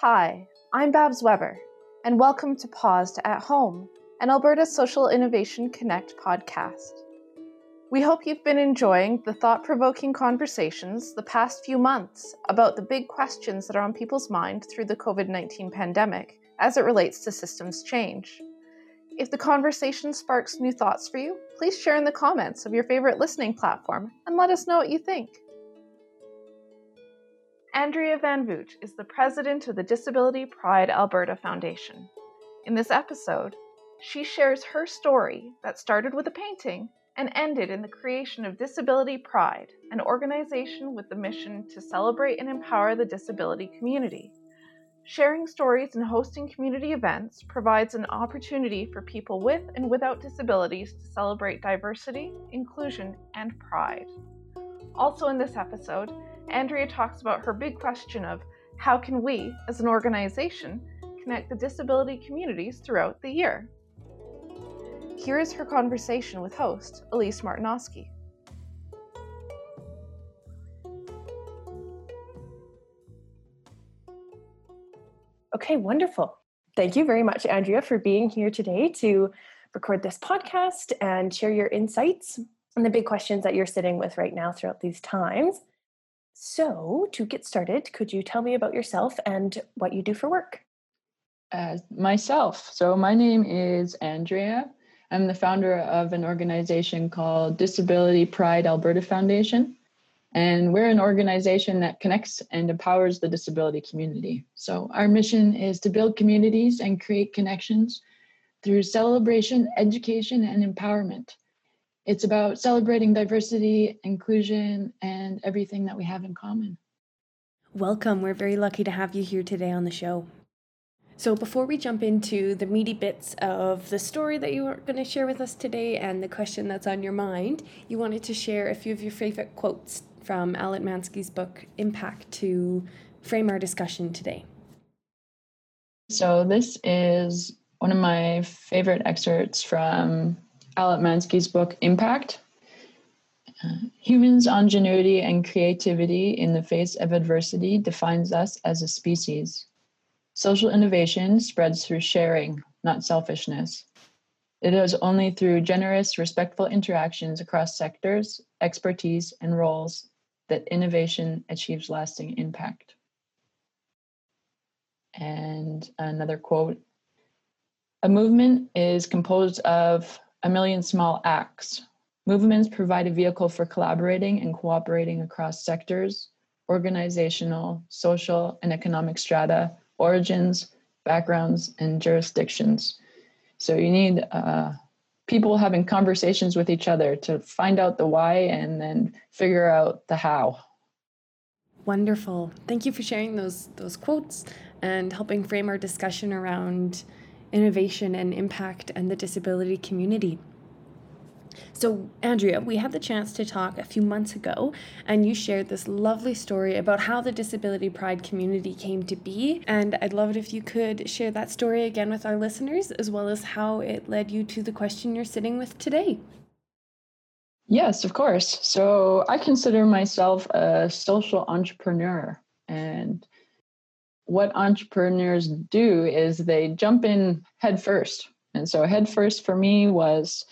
Hi, I'm Babs Weber, and welcome to Paused at Home, an Alberta Social Innovation Connect podcast. We hope you've been enjoying the thought-provoking conversations the past few months about the big questions that are on people's mind through the COVID-19 pandemic as it relates to systems change. If the conversation sparks new thoughts for you, please share in the comments of your favorite listening platform and let us know what you think. Andrea Van Voot is the president of the Disability Pride Alberta Foundation. In this episode, she shares her story that started with a painting and ended in the creation of Disability Pride, an organization with the mission to celebrate and empower the disability community. Sharing stories and hosting community events provides an opportunity for people with and without disabilities to celebrate diversity, inclusion, and pride. Also in this episode, Andrea talks about her big question of how can we, as an organization, connect the disability communities throughout the year? Here is her conversation with host Elise Martinowski. Okay, wonderful. Thank you very much, Andrea, for being here today to record this podcast and share your insights on the big questions that you're sitting with right now throughout these times. So, to get started, could you tell me about yourself and what you do for work? So my name is Andrea. I'm the founder of an organization called Disability Pride Alberta Foundation, and we're an organization that connects and empowers the disability community. So our mission is to build communities and create connections through celebration, education, and empowerment. It's about celebrating diversity, inclusion, and everything that we have in common. Welcome. We're very lucky to have you here today on the show. So before we jump into the meaty bits of the story that you are going to share with us today and the question that's on your mind, you wanted to share a few of your favorite quotes from Alec Mansky's book, Impact, to frame our discussion today. So this is one of my favorite excerpts from Alec Mansky's book, Impact. Humans' ingenuity and creativity in the face of adversity defines us as a species. Social innovation spreads through sharing, not selfishness. It is only through generous, respectful interactions across sectors, expertise, and roles that innovation achieves lasting impact. And another quote, a movement is composed of a million small acts. Movements provide a vehicle for collaborating and cooperating across sectors, organizational, social, and economic strata, origins, backgrounds, and jurisdictions. So you need people having conversations with each other to find out the why and then figure out the how. Wonderful. Thank you for sharing those quotes and helping frame our discussion around innovation and impact and the disability community. So, Andrea, we had the chance to talk a few months ago, and you shared this lovely story about how the Disability Pride community came to be, and I'd love it if you could share that story again with our listeners, as well as how it led you to the question you're sitting with today. Yes, of course. So I consider myself a social entrepreneur, and what entrepreneurs do is they jump in head first. And so head first for me was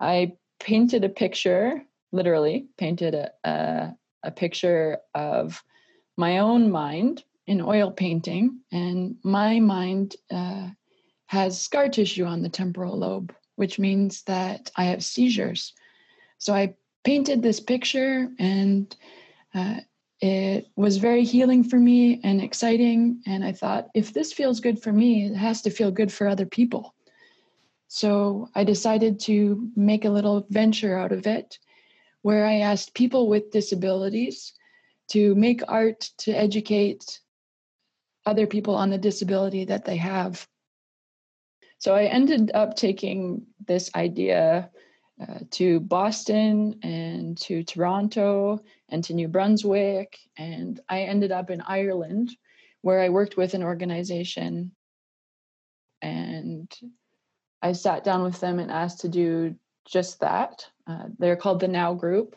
I painted a picture, literally painted a picture of my own mind in oil painting. And my mind has scar tissue on the temporal lobe, which means that I have seizures. So I painted this picture, and it was very healing for me and exciting. And I thought, if this feels good for me, it has to feel good for other people. So I decided to make a little venture out of it, where I asked people with disabilities to make art to educate other people on the disability that they have. So I ended up taking this idea to Boston and to Toronto and to New Brunswick, and I ended up in Ireland, where I worked with an organization, and I sat down with them and asked to do just that. They're called the Now Group.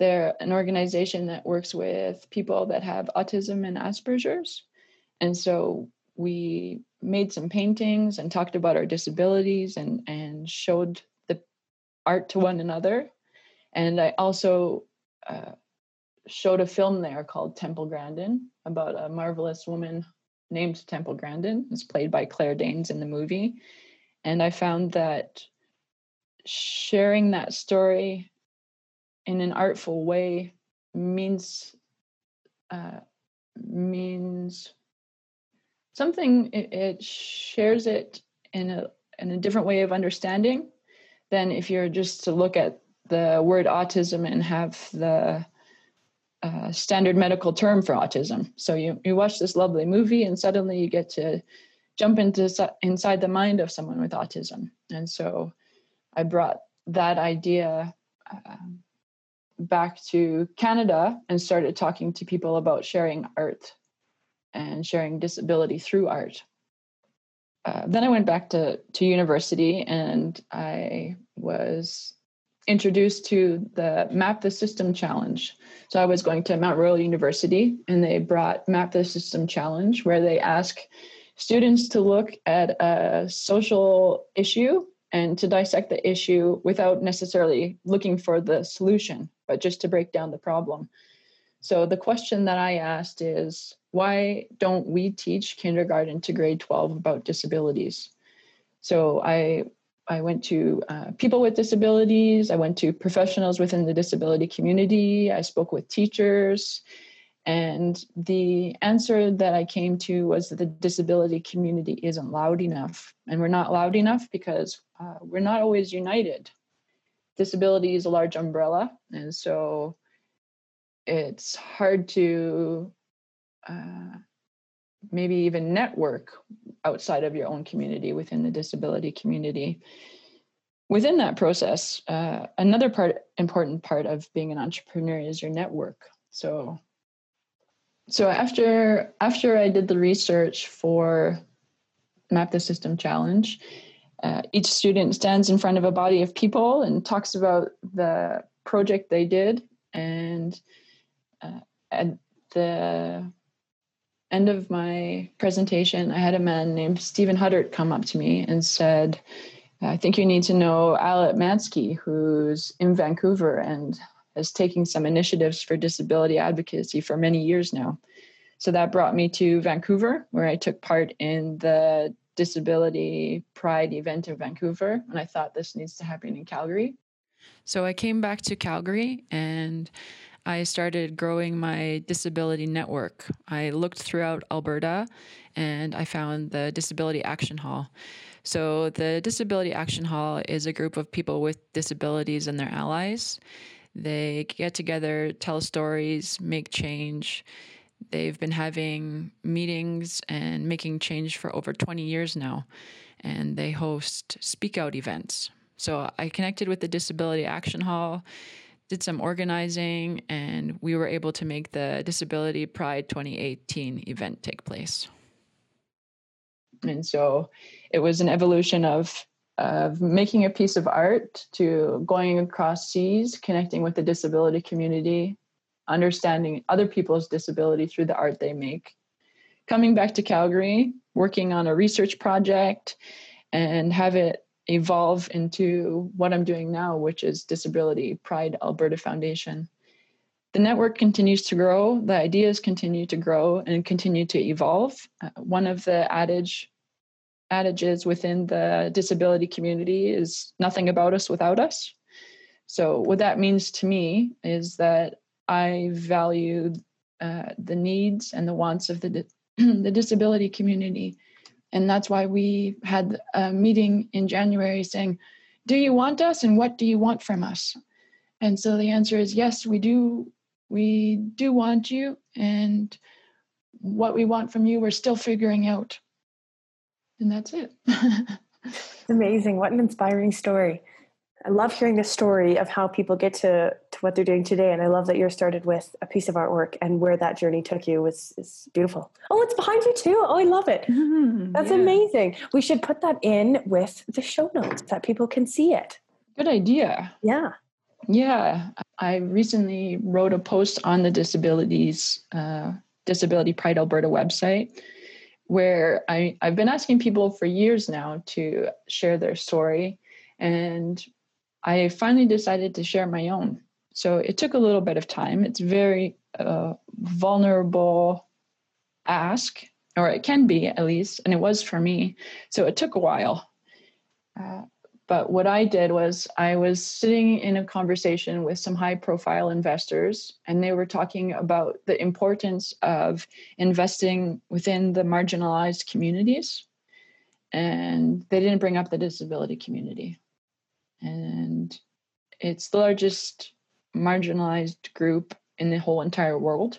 They're an organization that works with people that have autism and Asperger's. And so we made some paintings and talked about our disabilities and showed the art to one another. And I also showed a film there called Temple Grandin about a marvelous woman named Temple Grandin. It's played by Claire Danes in the movie. And I found that sharing that story in an artful way means something. It shares it in a different way of understanding than if you're just to look at the word autism and have the standard medical term for autism. So you watch this lovely movie and suddenly you get to jump inside the mind of someone with autism. And so I brought that idea back to Canada and started talking to people about sharing art and sharing disability through art. Then I went back to university and I was introduced to the Map the System Challenge. So I was going to Mount Royal University and they brought Map the System Challenge, where they ask students to look at a social issue and to dissect the issue without necessarily looking for the solution, but just to break down the problem. So the question that I asked is, why don't we teach kindergarten to grade 12 about disabilities? So I went to people with disabilities. I went to professionals within the disability community. I spoke with teachers. And the answer that I came to was that the disability community isn't loud enough. And we're not loud enough because we're not always united. Disability is a large umbrella. And so it's hard to maybe even network outside of your own community within the disability community. Within that process, another important part of being an entrepreneur is your network. So after I did the research for Map the System Challenge, each student stands in front of a body of people and talks about the project they did. And at the end of my presentation, I had a man named Stephen Huddart come up to me and said, I think you need to know Alec Mansky, who's in Vancouver and is taking some initiatives for disability advocacy for many years now. So that brought me to Vancouver, where I took part in the Disability Pride event in Vancouver. And I thought, this needs to happen in Calgary. So I came back to Calgary and I started growing my disability network. I looked throughout Alberta and I found the Disability Action Hall. So the Disability Action Hall is a group of people with disabilities and their allies. They get together, tell stories, make change. They've been having meetings and making change for over 20 years now. And they host Speak Out events. So I connected with the Disability Action Hall, did some organizing, and we were able to make the Disability Pride 2018 event take place. And so it was an evolution of making a piece of art to going across seas, connecting with the disability community, understanding other people's disability through the art they make, coming back to Calgary, working on a research project, and have it evolve into what I'm doing now, which is Disability Pride Alberta Foundation. The network continues to grow, the ideas continue to grow and continue to evolve. One of the adages within the disability community is nothing about us without us. So what that means to me is that I value the needs and the wants of the disability community. And that's why we had a meeting in January saying, do you want us and what do you want from us? And so the answer is yes, we do. We do want you, and what we want from you, we're still figuring out. And that's it. It's amazing. What an inspiring story. I love hearing the story of how people get to what they're doing today. And I love that you're started with a piece of artwork, and where that journey took you is beautiful. Oh, it's behind you too. Oh, I love it. Mm-hmm. That's amazing. We should put that in with the show notes that people can see it. Good idea. Yeah. Yeah. I recently wrote a post on the Disability Pride Alberta website where I've been asking people for years now to share their story, and I finally decided to share my own. So it took a little bit of time. It's very vulnerable ask, or it can be at least, and it was for me. So it took a while. But what I did was I was sitting in a conversation with some high profile investors, and they were talking about the importance of investing within the marginalized communities. And they didn't bring up the disability community. And it's the largest marginalized group in the whole entire world.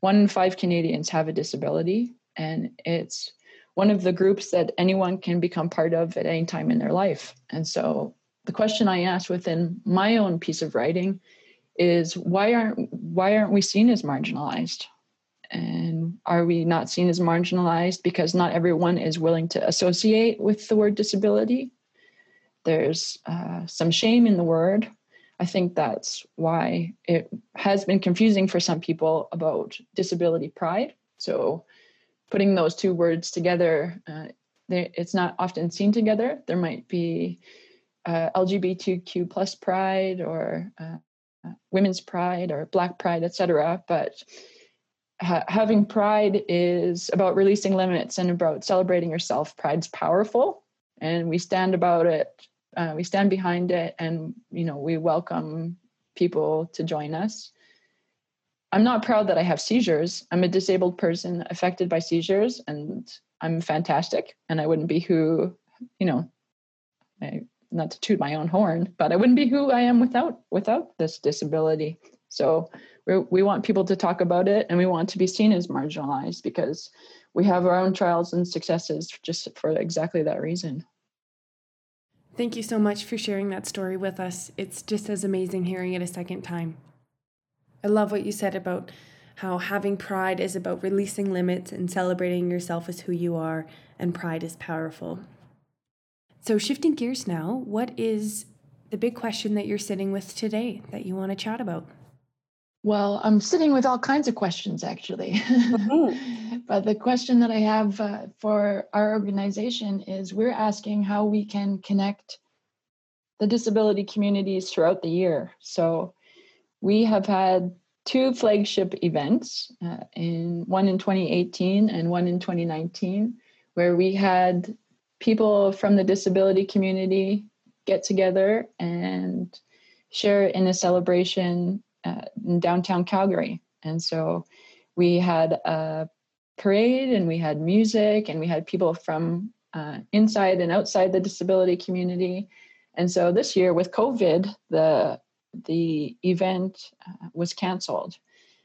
1 in 5 Canadians have a disability, and it's one of the groups that anyone can become part of at any time in their life. And so the question I asked within my own piece of writing is, why aren't we seen as marginalized? And are we not seen as marginalized because not everyone is willing to associate with the word disability? There's some shame in the word. I think that's why it has been confusing for some people about disability pride. So putting those two words together, it's not often seen together. There might be LGBTQ+ pride, or women's pride, or Black pride, etc. But having pride is about releasing limits and about celebrating yourself. Pride's powerful, and we stand about it. We stand behind it, and we welcome people to join us. I'm not proud that I have seizures. I'm a disabled person affected by seizures, and I'm fantastic. And I wouldn't be who, not to toot my own horn, but I wouldn't be who I am without this disability. So we want people to talk about it, and we want to be seen as marginalized because we have our own trials and successes just for exactly that reason. Thank you so much for sharing that story with us. It's just as amazing hearing it a second time. I love what you said about how having pride is about releasing limits and celebrating yourself as who you are, and pride is powerful. So shifting gears now, what is the big question that you're sitting with today that you want to chat about? Well, I'm sitting with all kinds of questions, actually. Mm-hmm. But the question that I have for our organization is, we're asking how we can connect the disability communities throughout the year. So we have had 2 flagship events, one in 2018 and one in 2019, where we had people from the disability community get together and share in a celebration in downtown Calgary. And so we had a parade, and we had music, and we had people from inside and outside the disability community. And so this year with COVID, the event was canceled.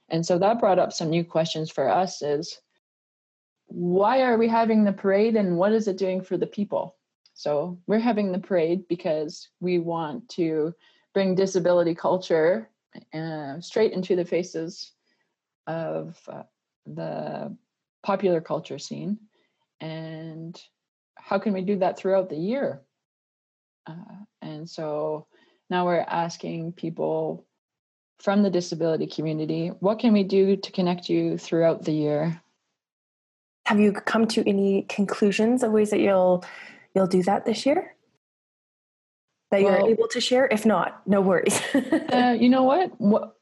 And so that brought up some new questions for us is, why are we having the parade, and what is it doing for the people? So we're having the parade because we want to bring disability culture straight into the faces of the popular culture scene. And how can we do that throughout the year? And so now we're asking people from the disability community, what can we do to connect you throughout the year? Have you come to any conclusions of ways that you'll do that this year? That you're able to share? If not, no worries. You know what?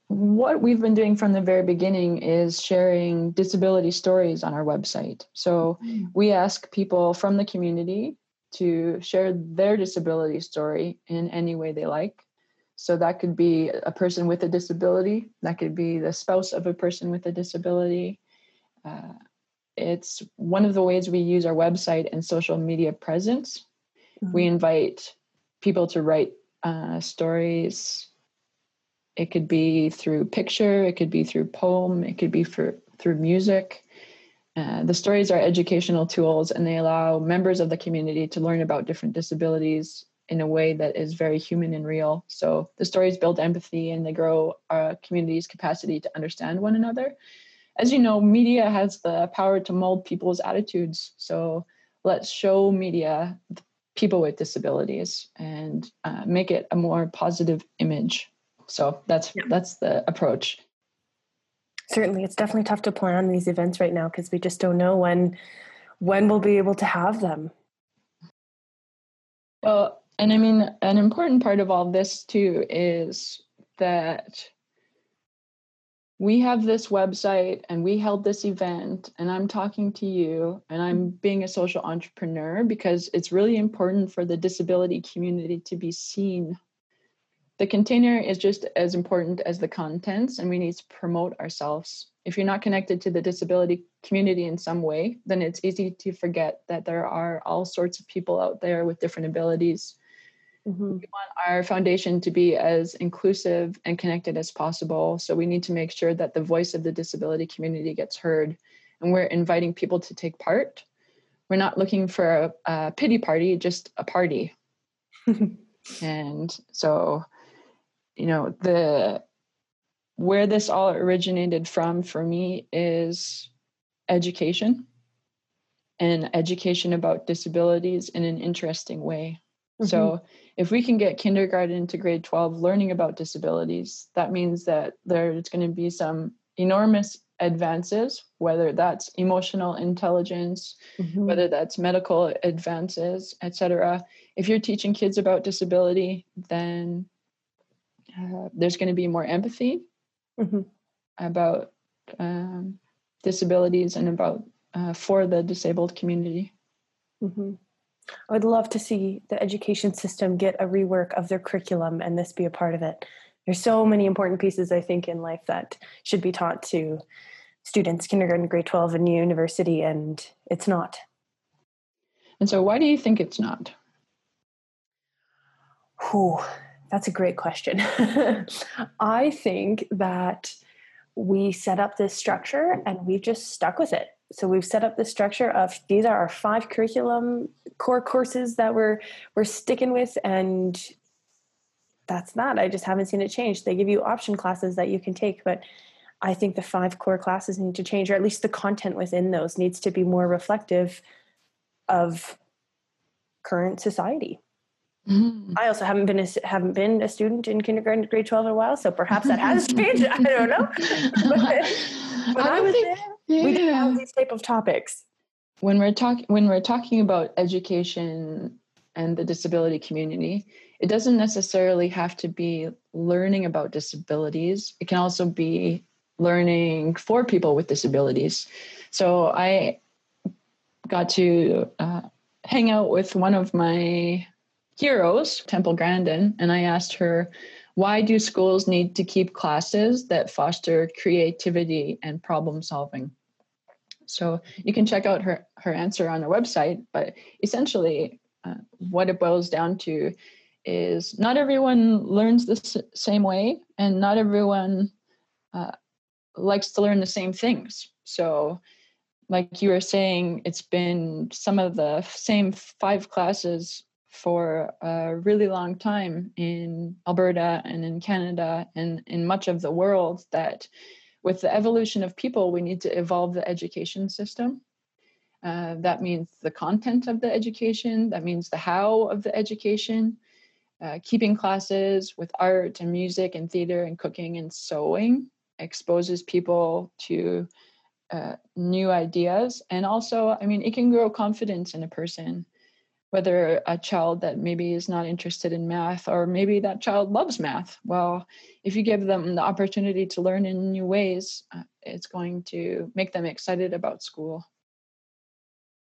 What we've been doing from the very beginning is sharing disability stories on our website. So we ask people from the community to share their disability story in any way they like. So that could be a person with a disability. That could be the spouse of a person with a disability. It's one of the ways we use our website and social media presence. Mm-hmm. We invite people to write stories. It could be through picture, it could be through poem, it could be through music. The stories are educational tools, and they allow members of the community to learn about different disabilities in a way that is very human and real. So the stories build empathy, and they grow our community's capacity to understand one another. As you know, media has the power to mold people's attitudes. So let's show media people with disabilities and make it a more positive image. So that's the approach. Certainly, it's definitely tough to plan these events right now because we just don't know when we'll be able to have them. Well, and I mean, an important part of all this too is that we have this website and we held this event and I'm talking to you and I'm being a social entrepreneur because it's really important for the disability community to be seen. The container is just as important as the contents, and we need to promote ourselves. If you're not connected to the disability community in some way, then it's easy to forget that there are all sorts of people out there with different abilities. Mm-hmm. We want our foundation to be as inclusive and connected as possible. So we need to make sure that the voice of the disability community gets heard, and we're inviting people to take part. We're not looking for a pity party, just a party. And so, you know, where this all originated from for me is education, and education about disabilities in an interesting way. Mm-hmm. So if we can get kindergarten to grade 12 learning about disabilities, that means that there's going to be some enormous advances, whether that's emotional intelligence, mm-hmm. whether that's medical advances, etc. If you're teaching kids about disability, then there's going to be more empathy mm-hmm. about disabilities and about for the disabled community. Mm-hmm. I would love to see the education system get a rework of their curriculum and this be a part of it. There's so many important pieces, I think, in life that should be taught to students, kindergarten, grade 12, and university, and it's not. And so why do you think it's not? Whew. That's a great question. I think that we set up this structure and we've just stuck with it. So we've set up this structure of these are our 5 curriculum core courses that we're sticking with, and that's that. I just haven't seen it change. They give you option classes that you can take, but I think the 5 core classes need to change, or at least the content within those needs to be more reflective of current society. Mm-hmm. I also haven't been a student in kindergarten to grade 12 in a while, so perhaps that has changed. I don't know. But I was there. Yeah. We didn't have these type of topics. When we're talking about education and the disability community, it doesn't necessarily have to be learning about disabilities. It can also be learning for people with disabilities. So I got to hang out with one of my heroes, Temple Grandin, and I asked her, why do schools need to keep classes that foster creativity and problem solving? So you can check out her answer on our website, but essentially what it boils down to is not everyone learns the same way, and not everyone likes to learn the same things. So like you were saying, it's been some of the same 5 classes for a really long time in Alberta and in Canada and in much of the world, that with the evolution of people, we need to evolve the education system. That means the content of the education, that means the how of the education, keeping classes with art and music and theater and cooking and sewing exposes people to new ideas. And also, I mean, it can grow confidence in a person. Whether a child that maybe is not interested in math, or maybe that child loves math. Well, if you give them the opportunity to learn in new ways, it's going to make them excited about school.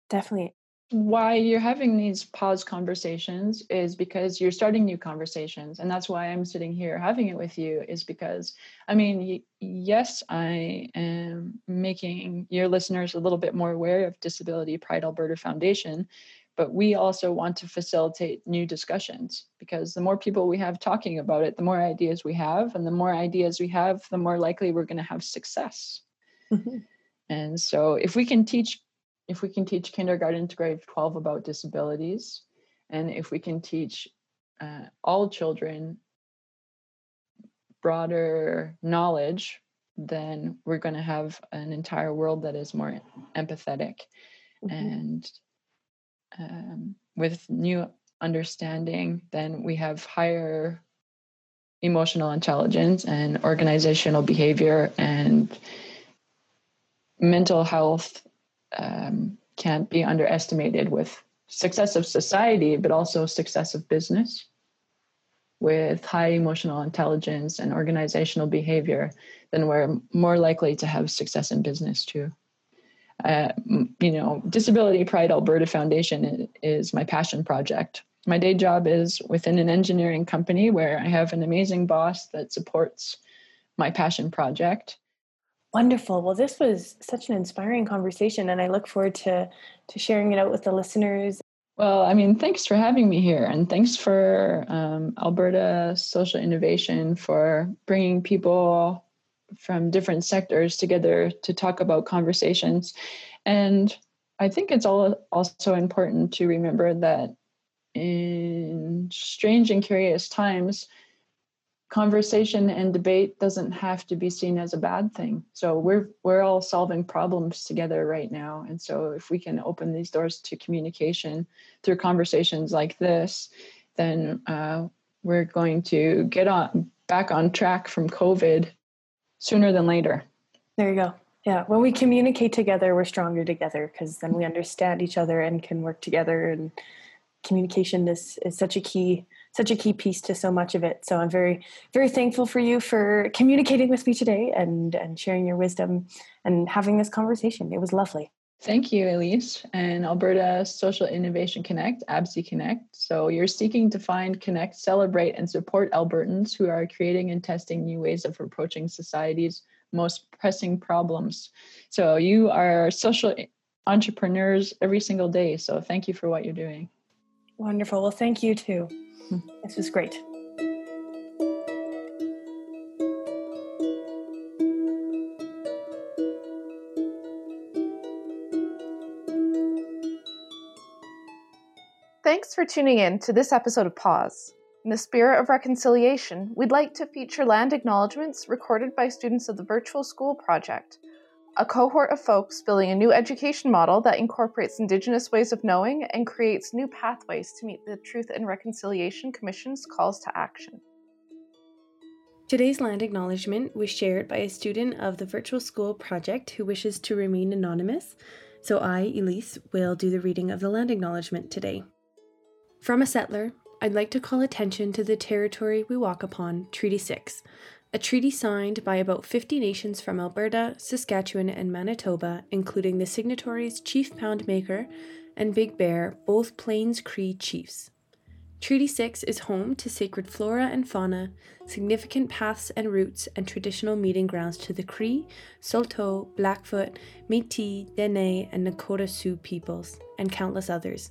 Definitely. Why you're having these pause conversations is because you're starting new conversations. And that's why I'm sitting here having it with you, is because, I mean, yes, I am making your listeners a little bit more aware of Disability Pride Alberta Foundation, but we also want to facilitate new discussions, because the more people we have talking about it, the more ideas we have, and the more ideas we have, the more likely we're going to have success. Mm-hmm. And so if we can teach kindergarten to grade 12 about disabilities, and if we can teach all children broader knowledge, then we're going to have an entire world that is more empathetic. Mm-hmm. And with new understanding, then we have higher emotional intelligence and organizational behavior and mental health can't be underestimated with success of society, but also success of business. With high emotional intelligence and organizational behavior, then we're more likely to have success in business too. You know, Disability Pride Alberta Foundation is my passion project. My day job is within an engineering company where I have an amazing boss that supports my passion project. Wonderful. Well, this was such an inspiring conversation, and I look forward to sharing it out with the listeners. Well, I mean, thanks for having me here, and thanks for Alberta Social Innovation for bringing people from different sectors together to talk about conversations. And I think it's also important to remember that in strange and curious times, conversation and debate doesn't have to be seen as a bad thing. So we're all solving problems together right now. And so if we can open these doors to communication through conversations like this, then we're going to get back on track from COVID sooner than later. There you go. Yeah. When we communicate together, we're stronger together, because then we understand each other and can work together. And communication is such a key piece to so much of it. So I'm very, very thankful for you for communicating with me today and sharing your wisdom and having this conversation. It was lovely. Thank you, Elise. And Alberta Social Innovation Connect, ABSI Connect. So you're seeking to find, connect, celebrate, and support Albertans who are creating and testing new ways of approaching society's most pressing problems. So you are social entrepreneurs every single day. So thank you for what you're doing. Wonderful. Well, thank you too. This was great. Thanks for tuning in to this episode of Pause. In the spirit of reconciliation, we'd like to feature land acknowledgements recorded by students of the Virtual School Project, a cohort of folks building a new education model that incorporates Indigenous ways of knowing and creates new pathways to meet the Truth and Reconciliation Commission's calls to action. Today's land acknowledgement was shared by a student of the Virtual School Project who wishes to remain anonymous, so I, Elise, will do the reading of the land acknowledgement today. From a settler, I'd like to call attention to the territory we walk upon, Treaty 6, a treaty signed by about 50 nations from Alberta, Saskatchewan, and Manitoba, including the signatories Chief Poundmaker and Big Bear, both Plains Cree chiefs. Treaty 6 is home to sacred flora and fauna, significant paths and routes, and traditional meeting grounds to the Cree, Saulteaux, Blackfoot, Métis, Dene, and Nakota Sioux peoples, and countless others.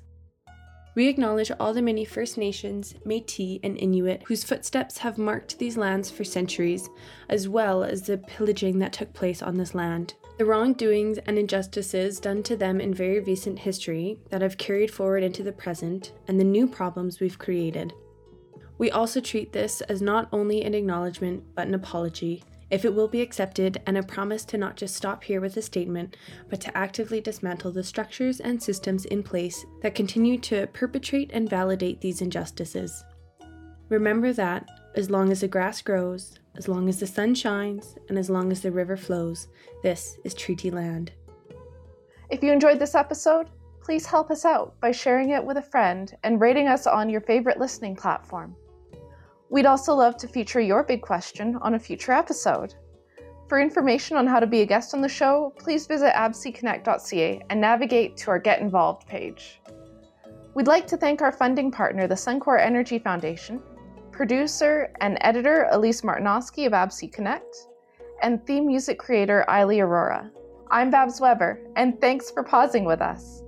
We acknowledge all the many First Nations, Métis, and Inuit whose footsteps have marked these lands for centuries, as well as the pillaging that took place on this land, the wrongdoings and injustices done to them in very recent history that have carried forward into the present, and the new problems we've created. We also treat this as not only an acknowledgement, but an apology, if it will be accepted, and a promise to not just stop here with a statement, but to actively dismantle the structures and systems in place that continue to perpetrate and validate these injustices. Remember that, as long as the grass grows, as long as the sun shines, and as long as the river flows, this is treaty land. If you enjoyed this episode, please help us out by sharing it with a friend and rating us on your favorite listening platform. We'd also love to feature your big question on a future episode. For information on how to be a guest on the show, please visit absiconnect.ca and navigate to our Get Involved page. We'd like to thank our funding partner, the Suncor Energy Foundation, producer and editor Elise Martinowski of ABSI Connect, and theme music creator Eileen Aurora. I'm Babs Weber, and thanks for pausing with us.